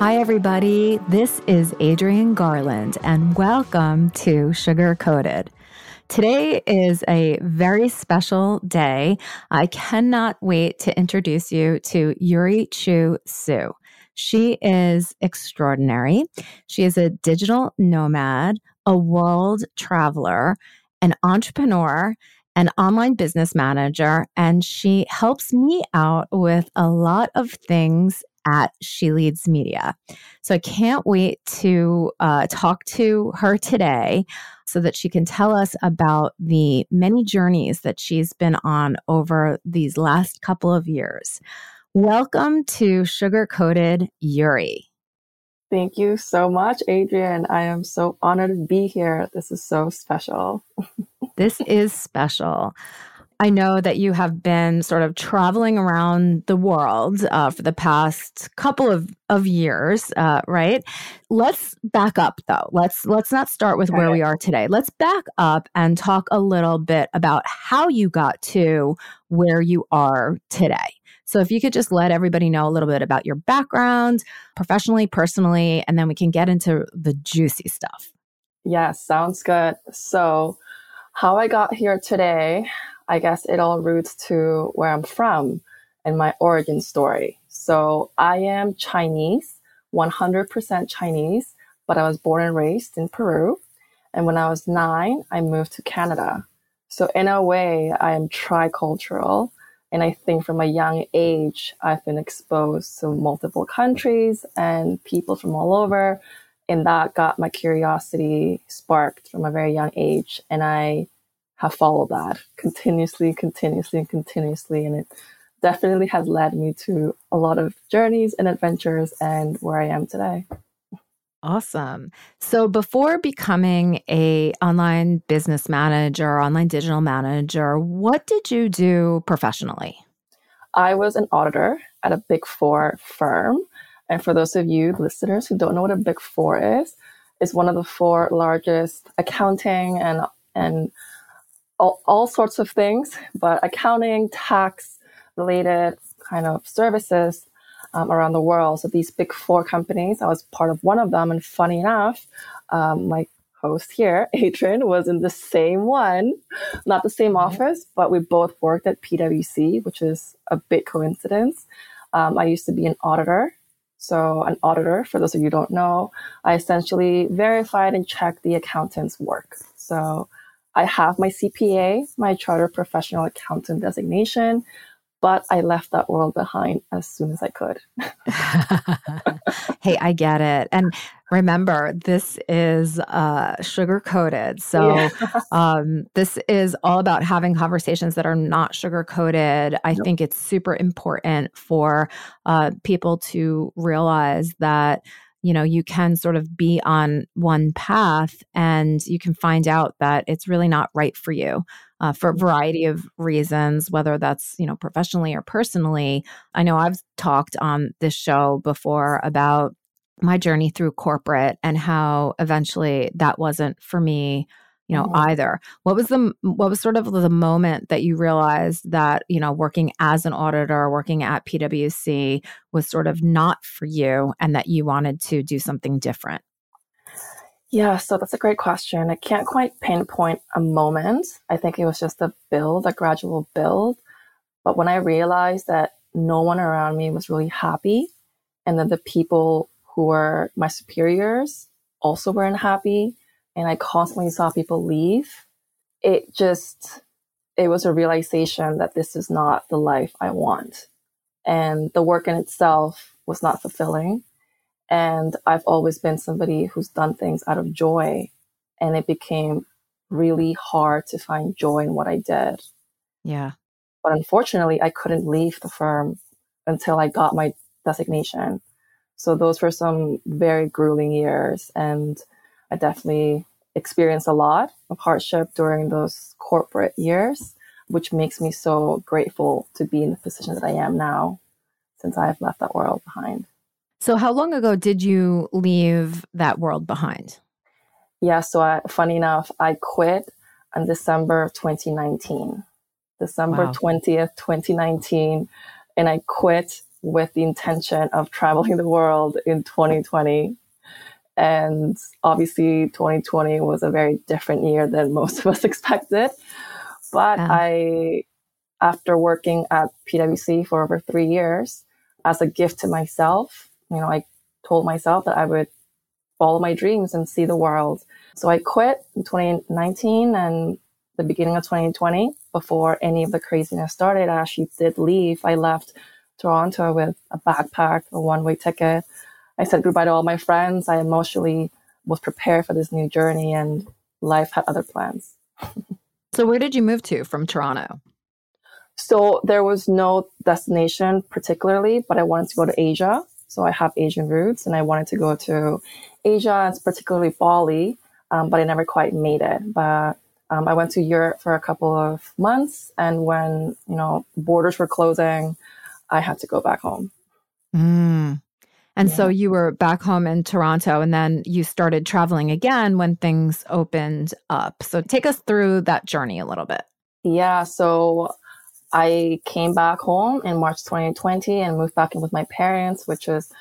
Hi, everybody. This is Adrienne Garland, and welcome to Sugarcoated. Today is a very special day. I cannot wait to introduce you to Yuri Chusu. She is extraordinary. She is a digital nomad, a world traveler, an entrepreneur, an online business manager, and she helps me out with a lot of things at She Leads Media. So I can't wait to talk to her today so that she can tell us about the many journeys that she's been on over these last couple of years. Welcome to Sugarcoated, Yuri. Thank you so much, Adrienne. I am so honored to be here. This is so special. This is special. I know that you have been sort of traveling around the world for the past couple of years, right? Let's back up, though. Let's not start with where we are today. Let's back up and talk a little bit about how you got to where you are today. So if you could just let everybody know a little bit about your background, professionally, personally, and then we can get into the juicy stuff. Yeah, sounds good. So how I got here today, I guess it all roots to where I'm from and my origin story. So I am Chinese, 100% Chinese, but I was born and raised in Peru. And when I was 9, I moved to Canada. So in a way, I am tricultural. And I think from a young age, I've been exposed to multiple countries and people from all over. And that got my curiosity sparked from a very young age. And I have followed that continuously. And it definitely has led me to a lot of journeys and adventures and where I am today. Awesome. So before becoming a online business manager, online digital manager, what did you do professionally? I was an auditor at a Big Four firm. And for those of you listeners who don't know what a Big Four is, it's one of the 4 largest accounting and all sorts of things, but accounting, tax-related kind of services around the world. So these Big Four companies, I was part of one of them. And funny enough, my host here, Adrienne, was in the same one, not the same office, but we both worked at PwC, which is a big coincidence. I used to be an auditor. So an auditor, for those of you who don't know, I essentially verified and checked the accountant's work. So I have my CPA, my Chartered Professional Accountant designation, but I left that world behind as soon as I could. Hey, I get it. And remember, this is sugar-coated. So this is all about having conversations that are not sugar-coated. I think it's super important for people to realize that you can sort of be on one path and you can find out that it's really not right for you for a variety of reasons, whether that's, professionally or personally. I know I've talked on this show before about my journey through corporate and how eventually that wasn't for me, either. What was sort of the moment that you realized that, working as an auditor, working at PwC was sort of not for you and that you wanted to do something different? Yeah, so that's a great question. I can't quite pinpoint a moment. I think it was just a gradual build. But when I realized that no one around me was really happy and that the people who were my superiors also weren't happy, and I constantly saw people leave, it just it was a realization that this is not the life I want. And the work in itself was not fulfilling. And I've always been somebody who's done things out of joy. And it became really hard to find joy in what I did. Yeah. But unfortunately, I couldn't leave the firm until I got my designation. So those were some very grueling years. And I definitely experienced a lot of hardship during those corporate years, which makes me so grateful to be in the position that I am now, since I have left that world behind. So how long ago did you leave that world behind? Yeah, so funny enough, I quit in December of 2019. December 20th, 2019. And I quit with the intention of traveling the world in 2020. And obviously 2020 was a very different year than most of us expected. But after working at PwC for over 3 years, as a gift to myself, you know, I told myself that I would follow my dreams and see the world. So I quit in 2019 and the beginning of 2020, before any of the craziness started, I actually did leave. I left Toronto with a backpack, a one-way ticket. I said goodbye to all my friends. I emotionally was prepared for this new journey, and life had other plans. So where did you move to from Toronto? So there was no destination particularly, but I wanted to go to Asia. So I have Asian roots, and I wanted to go to Asia, and particularly Bali, but I never quite made it. But I went to Europe for a couple of months, and when, you know, borders were closing, I had to go back home. Mm. And yeah. So you were back home in Toronto, and then you started traveling again when things opened up. So take us through that journey a little bit. Yeah, so I came back home in March 2020 and moved back in with my parents, which was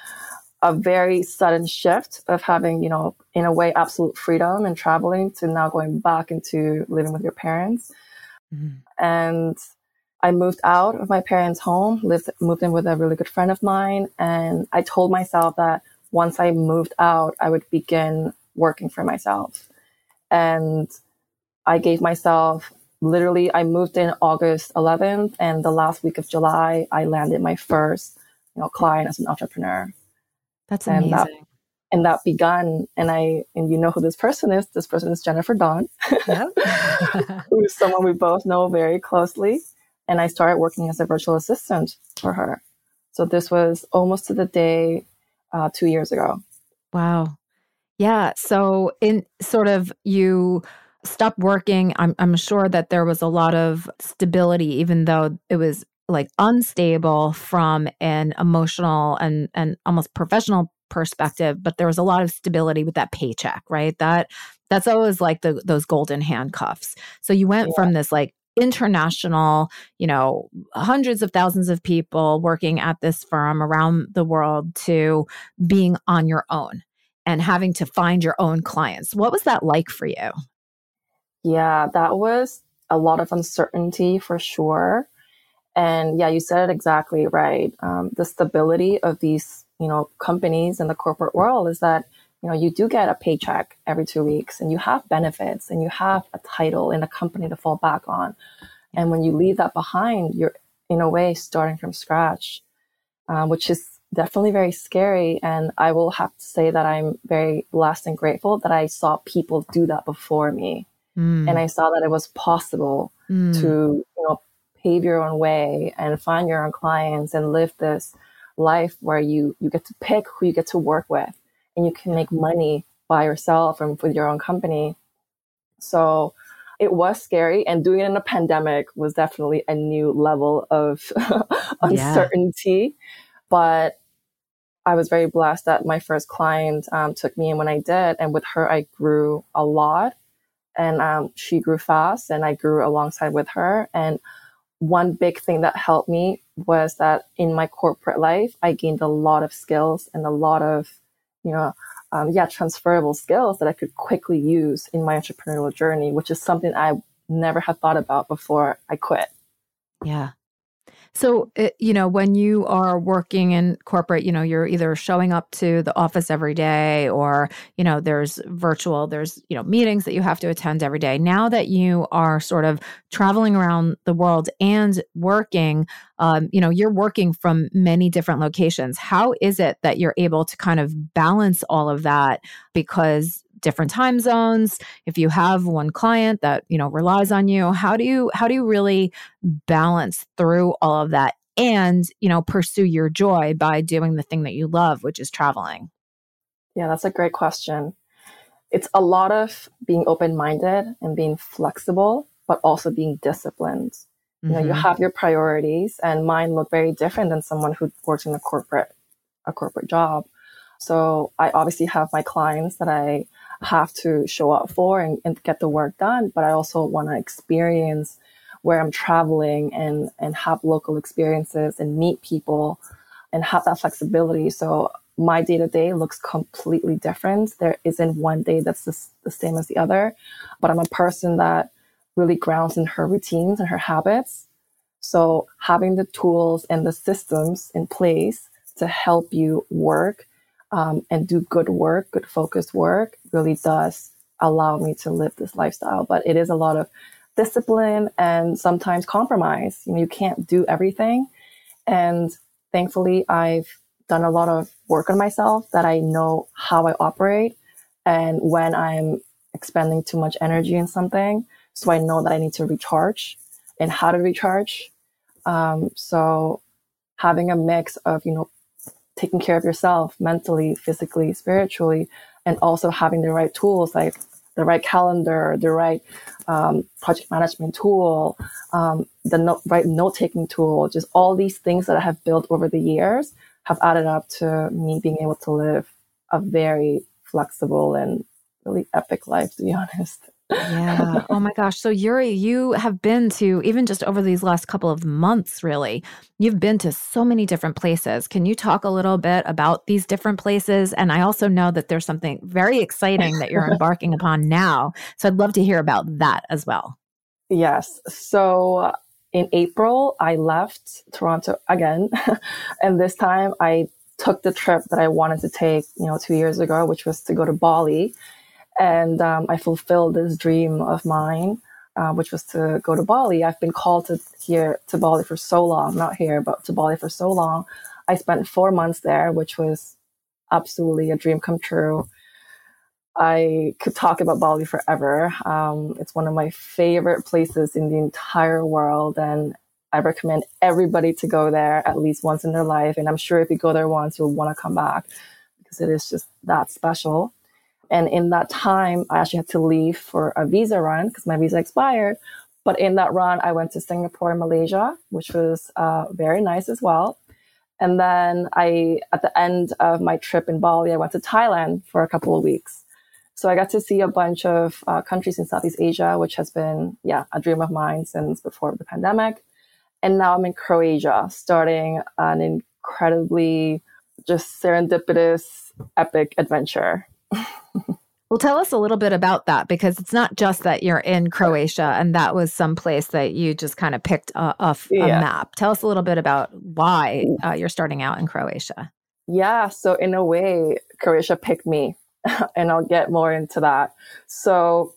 a very sudden shift of having, you know, in a way, absolute freedom and traveling to now going back into living with your parents. Mm-hmm. And I moved out of my parents' home, moved in with a really good friend of mine. And I told myself that once I moved out, I would begin working for myself. And I gave myself literally, I moved in August 11th, and the last week of July, I landed my first, you know, client as an entrepreneur. That's amazing. And that began, and you know who this person is. This person is Jennifer Dawn, who's someone we both know very closely. And I started working as a virtual assistant for her. So this was almost to the day 2 years ago. Wow. Yeah. So in sort of you stopped working. I'm sure that there was a lot of stability, even though it was like unstable from an emotional and almost professional perspective, but there was a lot of stability with that paycheck, right? That's always like those golden handcuffs. So you went from this like international, you know, hundreds of thousands of people working at this firm around the world to being on your own and having to find your own clients. What was that like for you? Yeah, that was a lot of uncertainty for sure. And yeah, you said it exactly right. The stability of these, you know, companies in the corporate world is that, you know, you do get a paycheck every 2 weeks, and you have benefits, and you have a title in a company to fall back on. And when you leave that behind, you're in a way starting from scratch, which is definitely very scary. And I will have to say that I'm very blessed and grateful that I saw people do that before me. Mm. And I saw that it was possible to, you know, pave your own way and find your own clients and live this life where you get to pick who you get to work with. And you can make money by yourself and with your own company. So it was scary. And doing it in a pandemic was definitely a new level of uncertainty. Yeah. But I was very blessed that my first client took me in when I did. And with her, I grew a lot. And she grew fast. And I grew alongside with her. And one big thing that helped me was that in my corporate life, I gained a lot of skills and a lot of transferable skills that I could quickly use in my entrepreneurial journey, which is something I never had thought about before I quit. Yeah. So, when you are working in corporate, you're either showing up to the office every day or, there's virtual, there's, meetings that you have to attend every day. Now that you are sort of traveling around the world and working, you're working from many different locations. How is it that you're able to kind of balance all of that? Because different time zones, if you have one client that, relies on you, how do you really balance through all of that and, pursue your joy by doing the thing that you love, which is traveling? Yeah, that's a great question. It's a lot of being open-minded and being flexible, but also being disciplined. Mm-hmm. You have your priorities, and mine look very different than someone who works in a corporate job. So I obviously have my clients that I have to show up for and get the work done, but I also want to experience where I'm traveling and have local experiences and meet people and have that flexibility. So my day-to-day looks completely different. There isn't one day that's the same as the other, but I'm a person that really grounds in her routines and her habits. So having the tools and the systems in place to help you work and do good work, good focused work, really does allow me to live this lifestyle. But it is a lot of discipline and sometimes compromise. You can't do everything. And thankfully, I've done a lot of work on myself that I know how I operate and when I'm expending too much energy in something. So I know that I need to recharge and how to recharge. So having a mix of, taking care of yourself mentally, physically, spiritually, and also having the right tools, like the right calendar, the right project management tool, right note-taking tool, just all these things that I have built over the years have added up to me being able to live a very flexible and really epic life, to be honest. Yeah. Oh my gosh. So Yuri, you have been to, even just over these last couple of months, really, you've been to so many different places. Can you talk a little bit about these different places? And I also know that there's something very exciting that you're embarking upon now. So I'd love to hear about that as well. Yes. So in April, I left Toronto again. And this time I took the trip that I wanted to take, 2 years ago, which was to go to Bali. And I fulfilled this dream of mine, which was to go to Bali. I've been called to Bali for so long, not here, but to Bali for so long. I spent 4 months there, which was absolutely a dream come true. I could talk about Bali forever. It's one of my favorite places in the entire world. And I recommend everybody to go there at least once in their life. And I'm sure if you go there once, you'll want to come back because it is just that special. And in that time, I actually had to leave for a visa run because my visa expired. But in that run, I went to Singapore and Malaysia, which was very nice as well. And then at the end of my trip in Bali, I went to Thailand for a couple of weeks. So I got to see a bunch of countries in Southeast Asia, which has been, a dream of mine since before the pandemic. And now I'm in Croatia, starting an incredibly just serendipitous, epic adventure. Well, tell us a little bit about that, because it's not just that you're in Croatia and that was some place that you just kind of picked off a map. Tell us a little bit about why you're starting out in Croatia. Yeah, so in a way, Croatia picked me, and I'll get more into that. So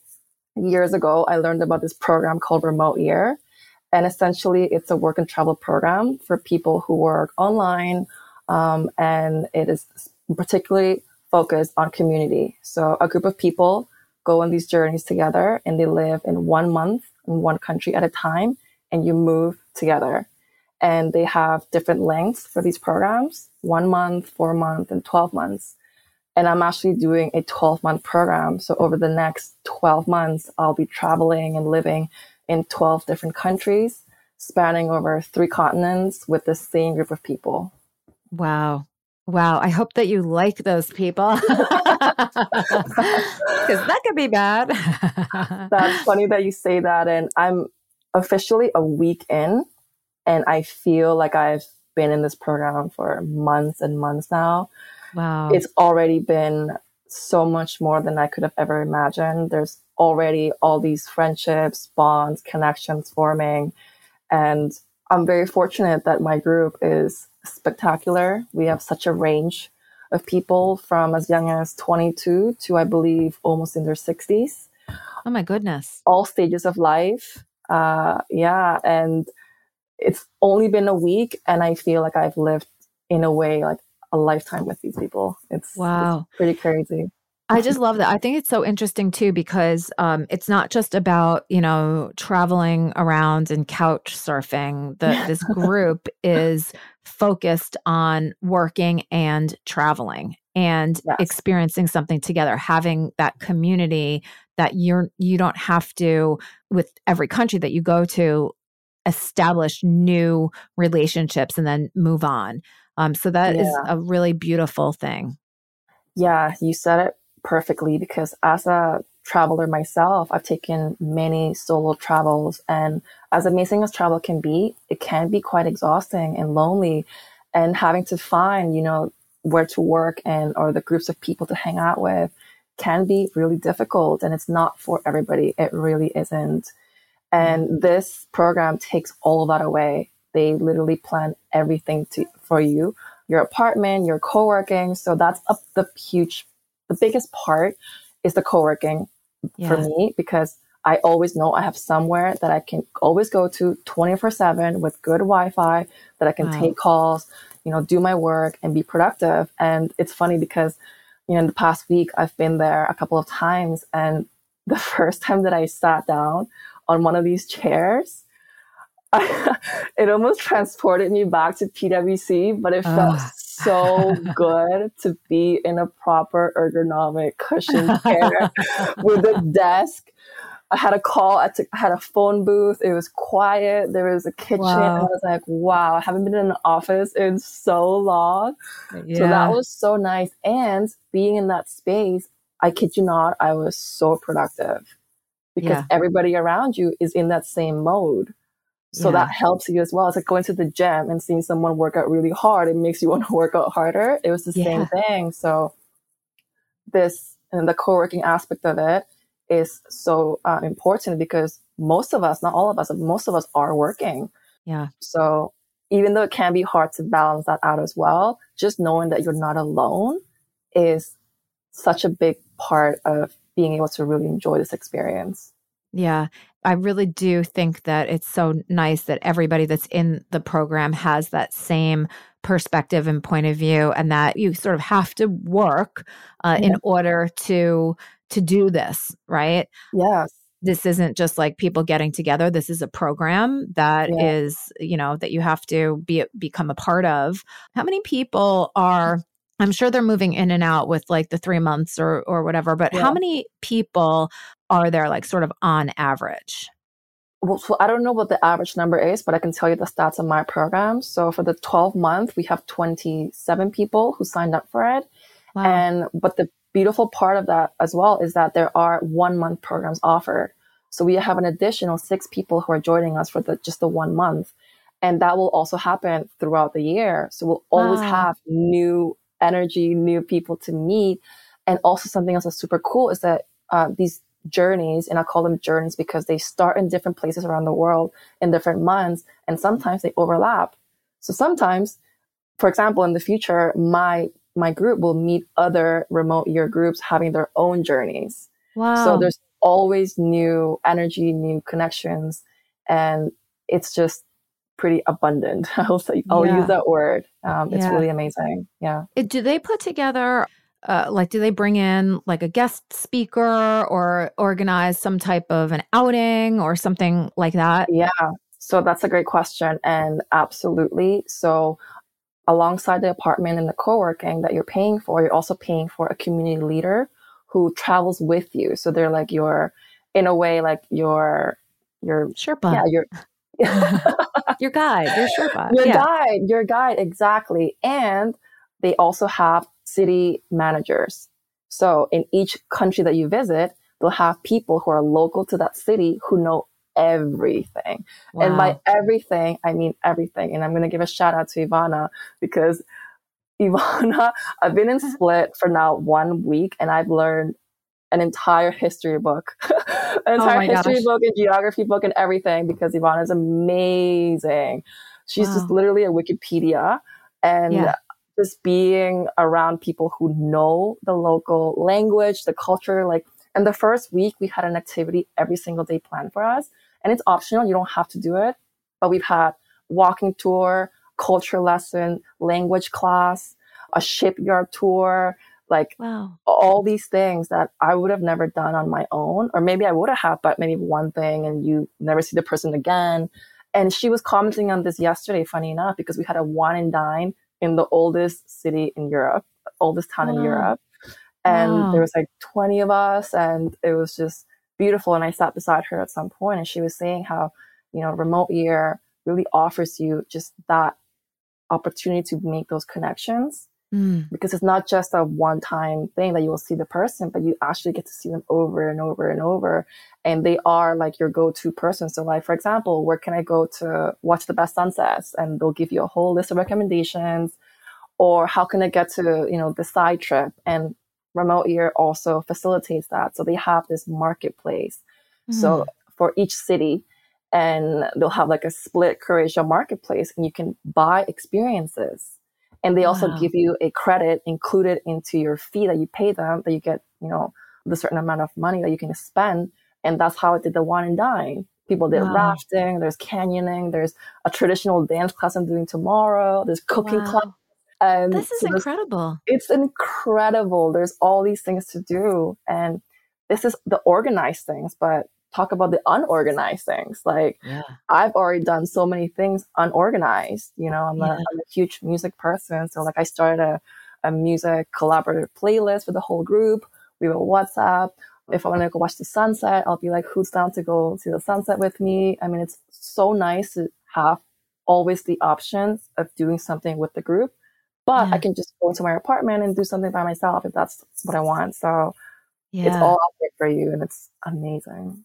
years ago, I learned about this program called Remote Year, and essentially it's a work and travel program for people who work online, and it is particularly focused on community. So a group of people go on these journeys together and they live in 1 month in one country at a time and you move together. And they have different lengths for these programs, 1 month, 4 months, and 12 months. And I'm actually doing a 12-month program. So over the next 12 months, I'll be traveling and living in 12 different countries, spanning over 3 continents with the same group of people. Wow. I hope that you like those people, because that could be bad. That's funny that you say that. And I'm officially a week in, and I feel like I've been in this program for months and months now. Wow. It's already been so much more than I could have ever imagined. There's already all these friendships, bonds, connections forming. And I'm very fortunate that my group is spectacular. We have such a range of people from as young as 22 to, I believe, almost in their 60s. Oh, my goodness. All stages of life. And it's only been a week, and I feel like I've lived, in a way, like a lifetime with these people. It's pretty crazy. I just love that. I think it's so interesting too, because it's not just about, traveling around and couch surfing. This group is focused on working and traveling and experiencing something together, having that community that you don't have to, with every country that you go to, establish new relationships and then move on. So that is a really beautiful thing. Yeah, you said it perfectly, because as a traveler myself, I've taken many solo travels, and as amazing as travel can be, it can be quite exhausting and lonely, and having to find, where to work or the groups of people to hang out with can be really difficult, and it's not for everybody. It really isn't. And this program takes all of that away. They literally plan everything for you, your apartment, your co-working. So that's the biggest part is the co-working for me, because I always know I have somewhere that I can always go to 24/7 with good Wi-Fi, that I can take calls, do my work and be productive. And it's funny because, in the past week, I've been there a couple of times. And the first time that I sat down on one of these chairs, it almost transported me back to PwC, but it felt so good to be in a proper ergonomic cushioned chair with a desk. I had a call. I had a phone booth. It was quiet. There was a kitchen. Wow. And I was like, wow, I haven't been in an office in so long. Yeah. So that was so nice. And being in that space, I kid you not, I was so productive because everybody around you is in that same mode. So that helps you as well. It's like going to the gym and seeing someone work out really hard. It makes you want to work out harder. It was the same thing. So this and the co-working aspect of it is so important, because most of us, not all of us, but most of us are working. Yeah. So even though it can be hard to balance that out as well, just knowing that you're not alone is such a big part of being able to really enjoy this experience. Yeah, I really do think that it's so nice that everybody that's in the program has that same perspective and point of view, and that you sort of have to work in order to do this, right? Yes. This isn't just like people getting together. This is a program that is, that you have to become a part of. How many people are... I'm sure they're moving in and out with like the 3 months or whatever, but how many people are there like sort of on average? Well, so I don't know what the average number is, but I can tell you the stats on my program. So for the 12 month, we have 27 people who signed up for it. Wow. But the beautiful part of that as well is that there are 1 month programs offered. So we have an additional 6 people who are joining us for just the 1 month. And that will also happen throughout the year. So we'll always have new energy, new people to meet. And also something else that's super cool is that these journeys, and I call them journeys because they start in different places around the world in different months, and sometimes they overlap. So sometimes, for example, in the future, my group will meet other remote year groups having their own journeys. Wow. So there's always new energy, new connections, and it's just pretty abundant. I'll use that word. It's really amazing. Yeah. Do they put together, do they bring in like a guest speaker or organize some type of an outing or something like that? Yeah. So that's a great question. And absolutely. So alongside the apartment and the co-working that you're paying for, you're also paying for a community leader who travels with you. So they're like your Sherpa. Yeah, your guide, exactly. And they also have city managers. So in each country that you visit, they'll have people who are local to that city who know everything. Wow. And by everything, I mean everything. And I'm going to give a shout out to Ivana, because Ivana, I've been in Split for now 1 week, and I've learned an entire history book, an entire history book and geography book and everything, because Ivana is amazing. She's just literally a Wikipedia, and just being around people who know the local language, the culture, like, and the first week we had an activity every single day planned for us, and it's optional. You don't have to do it, but we've had walking tour, culture lesson, language class, a shipyard tour, like all these things that I would have never done on my own, or maybe I would have, but maybe one thing and you never see the person again. And she was commenting on this yesterday, funny enough, because we had a wine and dine in the oldest city in Europe, oldest town in Europe. And there was like 20 of us, and it was just beautiful. And I sat beside her at some point, and she was saying how, you know, Remote Year really offers you just that opportunity to make those connections, because it's not just a one-time thing that you will see the person, but you actually get to see them over and over and over. And they are like your go-to person. So like, for example, where can I go to watch the best sunsets? And they'll give you a whole list of recommendations. Or how can I get to, you know, the side trip? And Remote Year also facilitates that. So they have this marketplace. So for each city, and they'll have like a Split, Croatia marketplace, and you can buy experiences. And they also give you a credit included into your fee that you pay them, that you get, you know, the certain amount of money that you can spend. And that's how I did the wine and dine. People did rafting, there's canyoning, there's a traditional dance class I'm doing tomorrow, there's cooking class. And this is incredible. It's incredible. There's all these things to do. And this is the organized things, but talk about the unorganized things. Like I've already done so many things unorganized. You know, I'm a huge music person. So like I started a music collaborative playlist for the whole group. We will WhatsApp. If I want to go watch the sunset, I'll be like, who's down to go see the sunset with me? I mean, it's so nice to have always the options of doing something with the group. But I can just go into my apartment and do something by myself if that's what I want. So it's all out there for you, and it's amazing.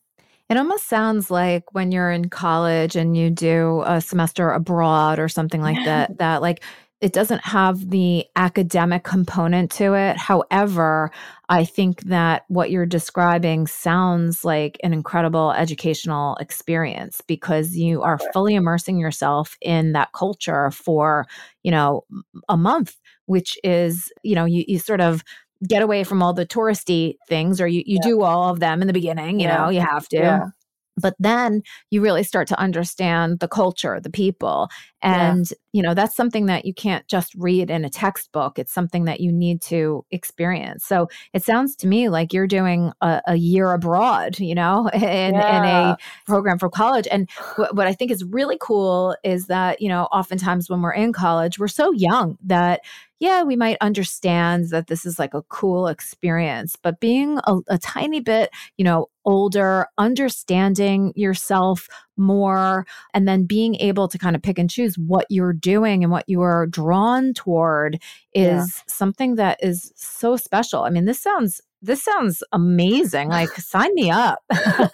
It almost sounds like when you're in college and you do a semester abroad or something like that, that like it doesn't have the academic component to it. However, I think that what you're describing sounds like an incredible educational experience, because you are fully immersing yourself in that culture for, you know, a month, which is, you know, you sort of get away from all the touristy things, or you do all of them in the beginning, you know, you have to. Yeah. But then you really start to understand the culture, the people. And, you know, that's something that you can't just read in a textbook. It's something that you need to experience. So it sounds to me like you're doing a year abroad, you know, in a program for college. And what I think is really cool is that, you know, oftentimes when we're in college, we're so young that, yeah, we might understand that this is like a cool experience, but being a tiny bit, you know, older, understanding yourself more, and then being able to kind of pick and choose what you're doing and what you are drawn toward is something that is so special. I mean, this sounds amazing. Like, sign me up.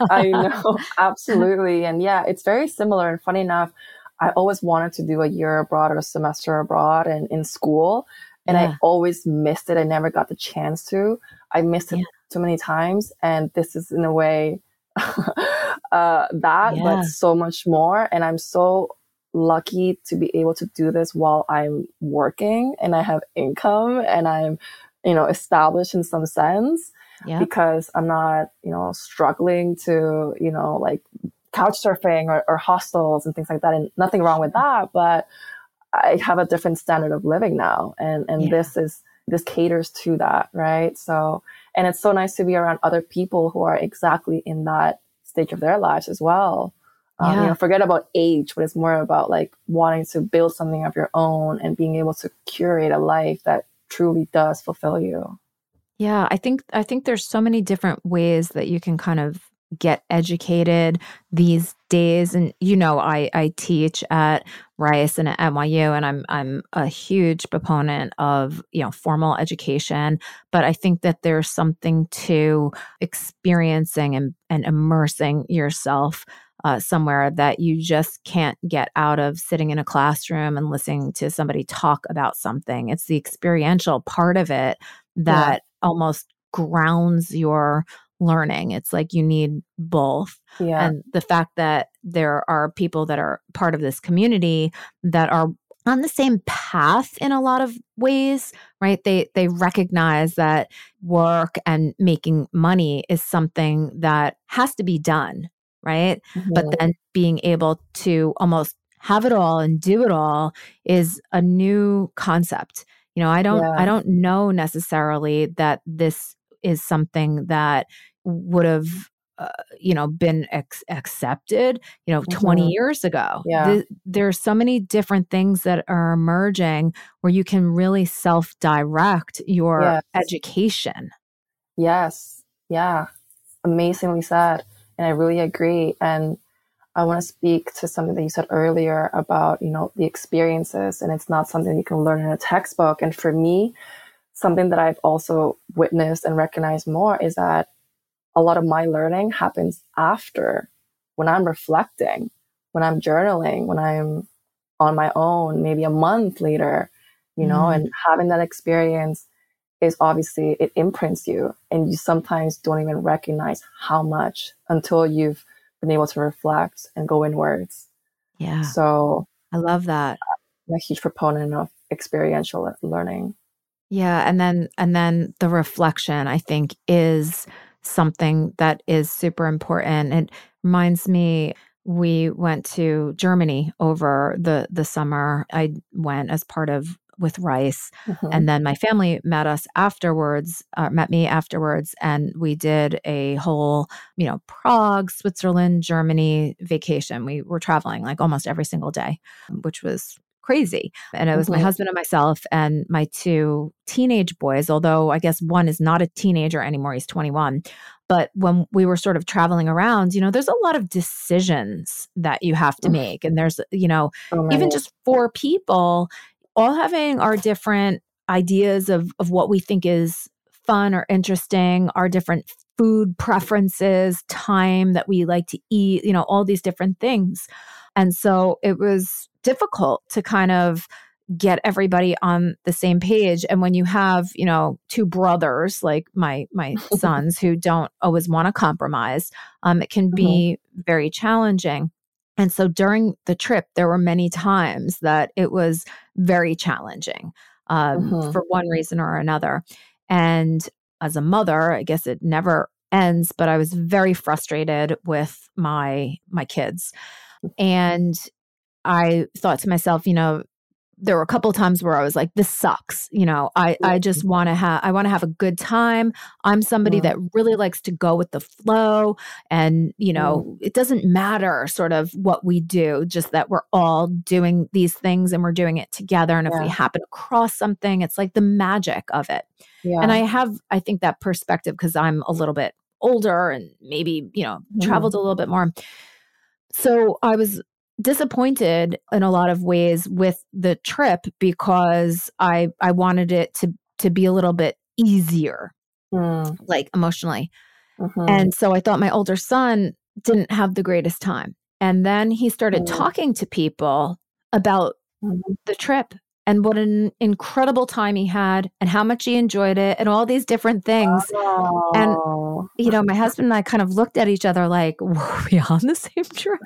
I know. Absolutely. And yeah, it's very similar. And funny enough, I always wanted to do a year abroad or a semester abroad and in school. And I always missed it. I never got the chance to. I missed it too many times. And this is in a way but so much more. And I'm so lucky to be able to do this while I'm working and I have income and I'm, you know, established in some sense because I'm not, you know, struggling to, you know, like couch surfing or hostels and things like that. And nothing wrong with that, but I have a different standard of living now. And this caters to that. Right. So, and it's so nice to be around other people who are exactly in that stage of their lives as well. You know, forget about age, but it's more about like wanting to build something of your own and being able to curate a life that truly does fulfill you. Yeah. I think there's so many different ways that you can kind of get educated these days. And, you know, I teach at Rice and at NYU, and I'm a huge proponent of, you know, formal education. But I think that there's something to experiencing and immersing yourself somewhere that you just can't get out of sitting in a classroom and listening to somebody talk about something. It's the experiential part of it that almost grounds your learning. It's like you need both. Yeah. And the fact that there are people that are part of this community that are on the same path in a lot of ways, right? They recognize that work and making money is something that has to be done, right? Mm-hmm. But then being able to almost have it all and do it all is a new concept. You know, I don't know necessarily that this is something that would have been accepted, 20 mm-hmm. years ago. Yeah. There's so many different things that are emerging where you can really self-direct your education. Yes. Yeah. Amazingly said. And I really agree. And I want to speak to something that you said earlier about, the experiences, and it's not something you can learn in a textbook. And for me, something that I've also witnessed and recognized more is that a lot of my learning happens after, when I'm reflecting, when I'm journaling, when I'm on my own, maybe a month later, and having that experience is obviously, it imprints you, and you sometimes don't even recognize how much until you've been able to reflect and go inwards. Yeah. So I love that. I'm a huge proponent of experiential learning. Yeah. And then the reflection, I think, is something that is super important. It reminds me, we went to Germany over the summer. I went as part of with Rice, mm-hmm. and then my family met me afterwards, and we did a whole, Prague, Switzerland, Germany vacation. We were traveling like almost every single day, which was crazy. And it was my husband and myself and my two teenage boys, although I guess one is not a teenager anymore. He's 21. But when we were sort of traveling around, there's a lot of decisions that you have to make. And there's, even just four people all having our different ideas of what we think is fun or interesting, our different food preferences, time that we like to eat, all these different things. And so it was difficult to kind of get everybody on the same page. And when you have, two brothers like my sons who don't always want to compromise, it can be very challenging. And so during the trip, there were many times that it was very challenging for one reason or another. And as a mother, I guess it never ends, but I was very frustrated with my kids. And I thought to myself, there were a couple of times where I was like, this sucks. I just want to have a good time. I'm somebody that really likes to go with the flow. And, it doesn't matter sort of what we do, just that we're all doing these things and we're doing it together. And if we happen across something, it's like the magic of it. Yeah. And I have, I think, that perspective because I'm a little bit older and maybe, traveled a little bit more. So I was disappointed in a lot of ways with the trip because I wanted it to be a little bit easier, like emotionally. Mm-hmm. And so I thought my older son didn't have the greatest time. And then he started talking to people about the trip and what an incredible time he had and how much he enjoyed it and all these different things. Oh. And, my husband and I kind of looked at each other like, were we on the same trip?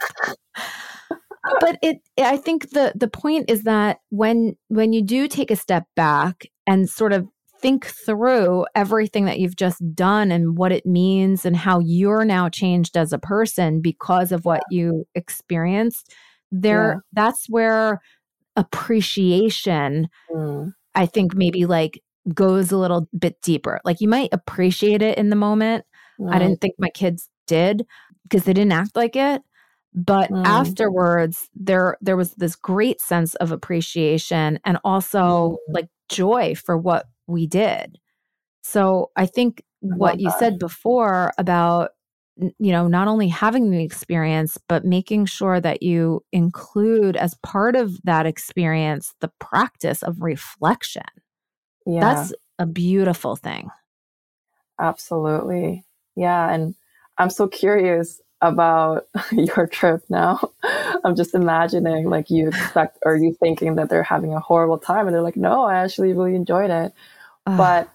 But I think the point is that when you do take a step back and sort of think through everything that you've just done and what it means and how you're now changed as a person because of what you experienced, that's where appreciation, I think, maybe like goes a little bit deeper. Like you might appreciate it in the moment. I didn't think my kids did because they didn't act like it. But afterwards, there was this great sense of appreciation and also like joy for what we did. So I think what you said before about, not only having the experience, but making sure that you include as part of that experience, the practice of reflection. Yeah. That's a beautiful thing. Absolutely. Yeah. And I'm so curious about your trip now. I'm just imagining like you expect or you thinking that they're having a horrible time and they're like, no, I actually really enjoyed it. But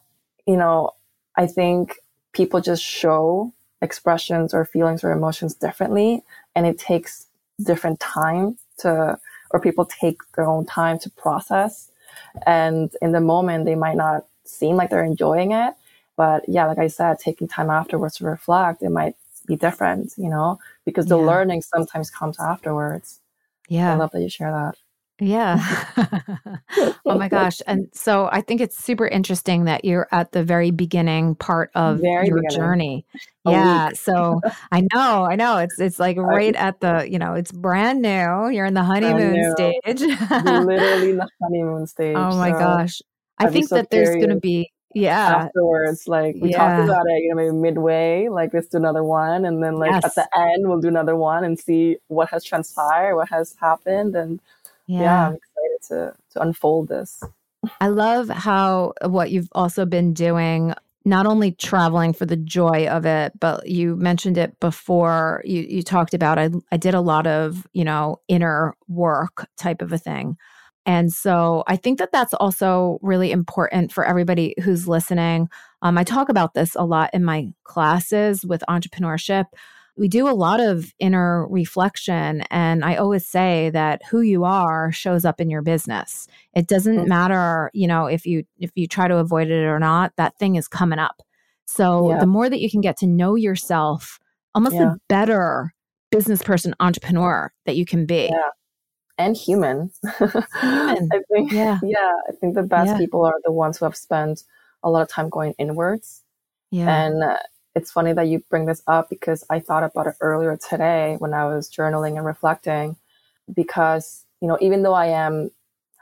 I think people just show expressions or feelings or emotions differently, and it takes different time to, or people take their own time to process. And in the moment, they might not seem like they're enjoying it. But yeah, like I said, taking time afterwards to reflect, it might be different, you know, because the learning sometimes comes afterwards. Yeah. I love that you share that. Yeah. Oh my gosh. And so I think it's super interesting that you're at the very beginning part of your journey. Yeah. So I know. It's like right at the, you know, it's brand new. You're in the honeymoon stage. Literally in the honeymoon stage. Oh my gosh. I think that there's going to be, afterwards, like we talked about it, you know, maybe midway, like let's do another one. And then like at the end, we'll do another one and see what has transpired, what has happened. And yeah, I'm excited to unfold this. I love how what you've also been doing, not only traveling for the joy of it, but you mentioned it before, you talked about, I did a lot of, you know, inner work type of a thing. And so I think that that's also really important for everybody who's listening. I talk about this a lot in my classes with entrepreneurship. We do a lot of inner reflection, and I always say that who you are shows up in your business. It doesn't matter, you know, if you try to avoid it or not, that thing is coming up. So the more that you can get to know yourself, almost the better business person, entrepreneur that you can be. Yeah. And human. I think the best people are the ones who have spent a lot of time going inwards. Yeah. And it's funny that you bring this up, because I thought about it earlier today when I was journaling and reflecting, because, you know, even though I am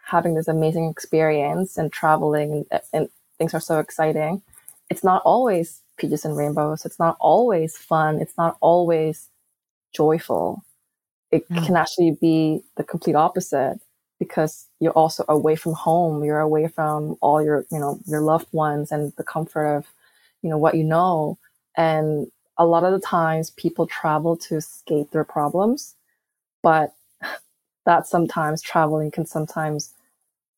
having this amazing experience and traveling and things are so exciting, it's not always peaches and rainbows. It's not always fun. It's not always joyful. It can actually be the complete opposite, because you're also away from home. You're away from all your, you know, your loved ones and the comfort of, you know, what you know. And a lot of the times people travel to escape their problems, but that sometimes traveling can sometimes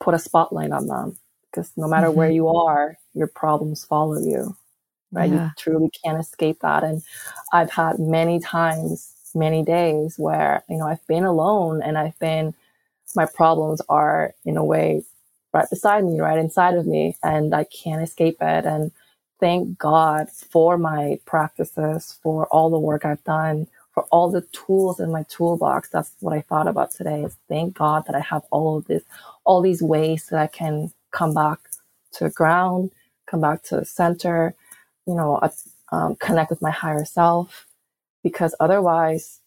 put a spotlight on them, because no matter where you are, your problems follow you, right? Yeah. You truly can't escape that. And I've had many days where, you know, I've been alone, and my problems are in a way right beside me, right inside of me, and I can't escape it. And thank God for my practices, for all the work I've done, for all the tools in my toolbox. That's what I thought about today, is thank God that I have all of this, all these ways that I can come back to ground, come back to center, you know, connect with my higher self, because otherwise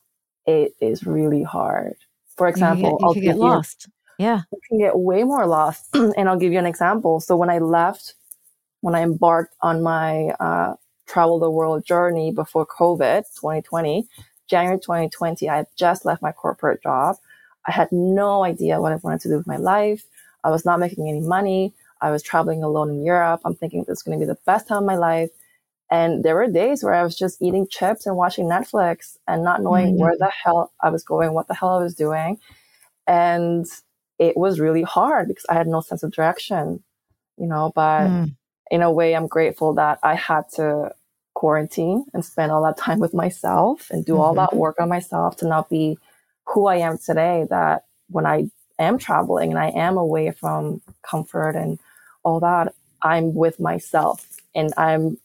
it is really hard. For example, you can get lost. You can get way more lost. And I'll give you an example. So when I embarked on my travel the world journey before COVID, January 2020, I had just left my corporate job. I had no idea what I wanted to do with my life. I was not making any money. I was traveling alone in Europe. I'm thinking this is going to be the best time of my life. And there were days where I was just eating chips and watching Netflix and not knowing where the hell I was going, what the hell I was doing. And it was really hard because I had no sense of direction, you know, but in a way, I'm grateful that I had to quarantine and spend all that time with myself and do all that work on myself to not be who I am today, that when I am traveling and I am away from comfort and all that, I'm with myself. And I'm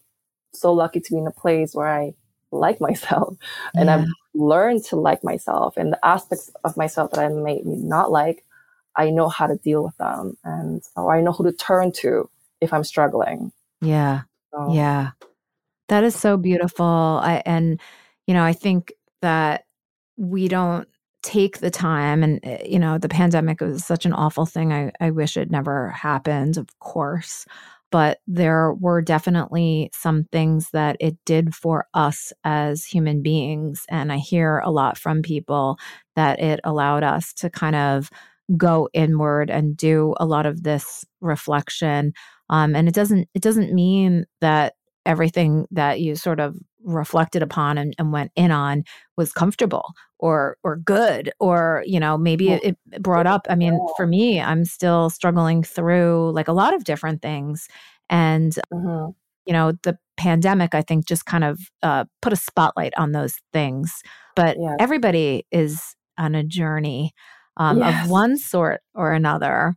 so lucky to be in a place where I like myself and I've learned to like myself, and the aspects of myself that I may not like, I know how to deal with them, and or I know who to turn to if I'm struggling. Yeah. So. Yeah. That is so beautiful. And, you know, I think that we don't take the time, and, you know, the pandemic was such an awful thing. I wish it never happened, of course, but there were definitely some things that it did for us as human beings. And I hear a lot from people that it allowed us to kind of go inward and do a lot of this reflection. And it doesn't mean that everything that you sort of reflected upon and went in on was comfortable or good, or, you know, maybe it brought up, I mean, for me, I'm still struggling through like a lot of different things. And you know, the pandemic, I think, just kind of put a spotlight on those things. But everybody is on a journey of one sort or another.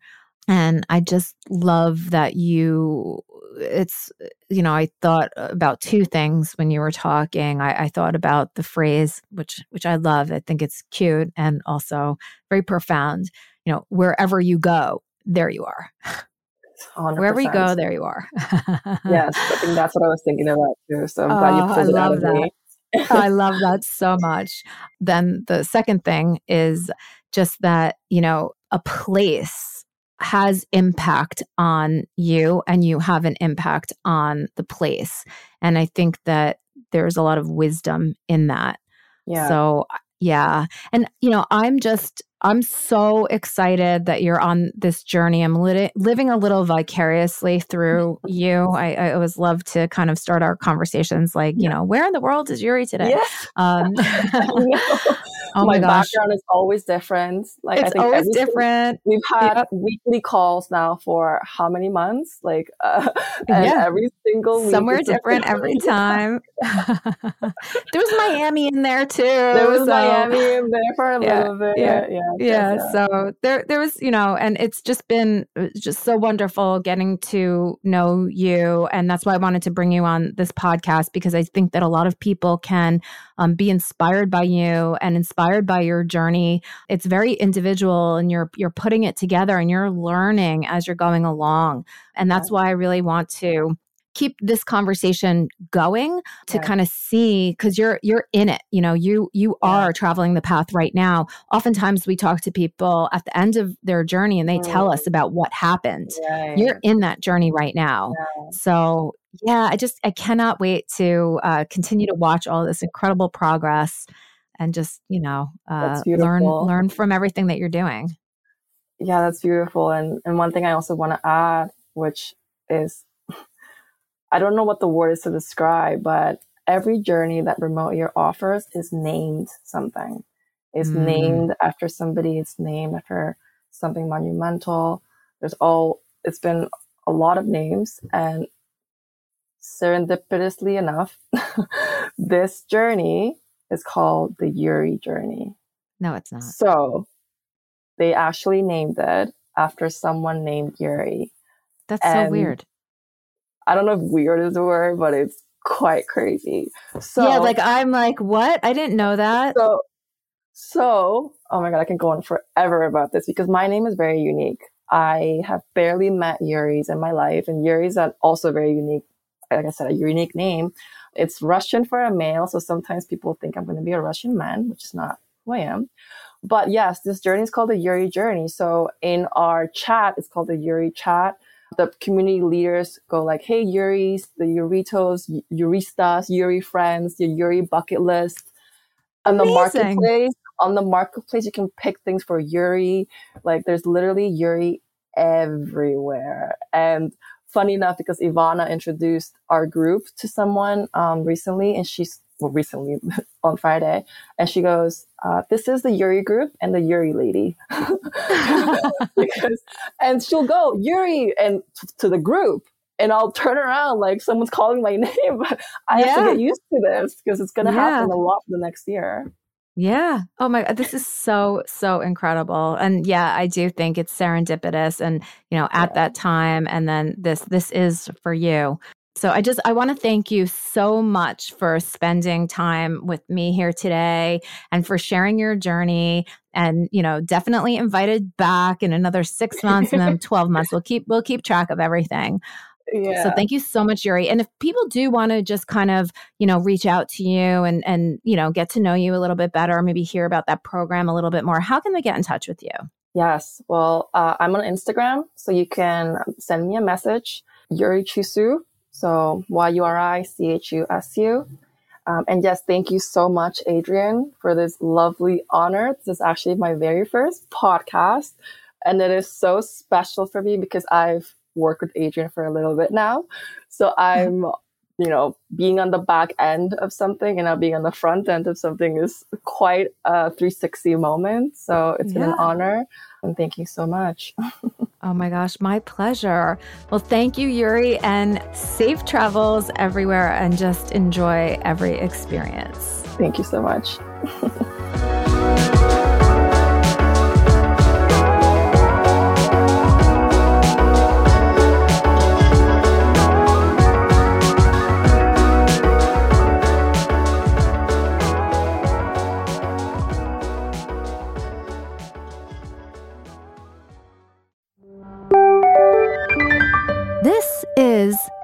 And I just love that I thought about two things when you were talking. I thought about the phrase, which I love. I think it's cute and also very profound. You know, wherever you go, there you are. 100%. Wherever you go, there you are. Yes, I think that's what I was thinking about too. So I'm glad you pulled it out of me. I love that so much. Then the second thing is just that, you know, a place has impact on you and you have an impact on the place. And I think that there's a lot of wisdom in that. Yeah. So, yeah. And, you know, I'm so excited that you're on this journey. I'm living a little vicariously through you. I always love to kind of start our conversations like, you know, where in the world is Yuri today? Yes. Oh my gosh. Background is always different. Like, it's always different. We've had weekly calls now for how many months? Like every single week. Somewhere different every time. There was Miami in there too. There was Miami in there for a little bit. Yeah. So there was, you know, and it's just been just so wonderful getting to know you. And that's why I wanted to bring you on this podcast, because I think that a lot of people can be inspired by you and inspired by your journey. It's very individual and you're putting it together and you're learning as you're going along. And that's why I really want to keep this conversation going to kind of see, because you're in it, you know, you are traveling the path right now. Oftentimes we talk to people at the end of their journey and they tell us about what happened. Right. You're in that journey right now. Right. So I cannot wait to continue to watch all this incredible progress and just, you know, learn from everything that you're doing. Yeah, that's beautiful. And one thing I also want to add, which is, I don't know what the word is to describe, but every journey that Remote Year offers is named something. It's named after somebody. It's named after something monumental. It's been a lot of names, and serendipitously enough, this journey is called the Yuri journey. No, it's not. So they actually named it after someone named Yuri. That's so weird. I don't know if weird is the word, but it's quite crazy. So yeah, like I'm like, what? I didn't know that. So, oh my God, I can go on forever about this because my name is very unique. I have barely met Yuris in my life, and Yuris are also very unique. Like I said, a unique name. It's Russian for a male, so sometimes people think I'm going to be a Russian man, which is not who I am. But yes, this journey is called the Yuri journey. So in our chat, it's called the Yuri chat. The community leaders go like, hey, Yuris, the Yuritos, Yuristas, Yuri friends, your Yuri bucket list. On the marketplace, you can pick things for Yuri. Like there's literally Yuri everywhere. And funny enough, because Ivana introduced our group to someone recently, and recently on Friday, and she goes, this is the Yuri group and the Yuri lady. And she'll go Yuri and to the group, and I'll turn around like someone's calling my name. I have to get used to this because it's going to happen a lot the next year. Yeah. Oh my God. This is so, so incredible. And yeah, I do think it's serendipitous and, you know, at that time, and then this is for you. So I want to thank you so much for spending time with me here today and for sharing your journey, and, you know, definitely invited back in another 6 months and then 12 months. We'll keep track of everything. Yeah. So thank you so much, Yuri. And if people do want to just kind of, you know, reach out to you and, you know, get to know you a little bit better, maybe hear about that program a little bit more, how can they get in touch with you? Yes. Well, I'm on Instagram, so you can send me a message, Yuri Chusu. So YuriChusu. And yes, thank you so much, Adrienne, for this lovely honor. This is actually my very first podcast, and it is so special for me because I've worked with Adrienne for a little bit now. So I'm, you know, being on the back end of something and now being on the front end of something is quite a 360 moment. So it's been an honor, and thank you so much. Oh my gosh, my pleasure. Well, thank you, Yuri, and safe travels everywhere and just enjoy every experience. Thank you so much. This is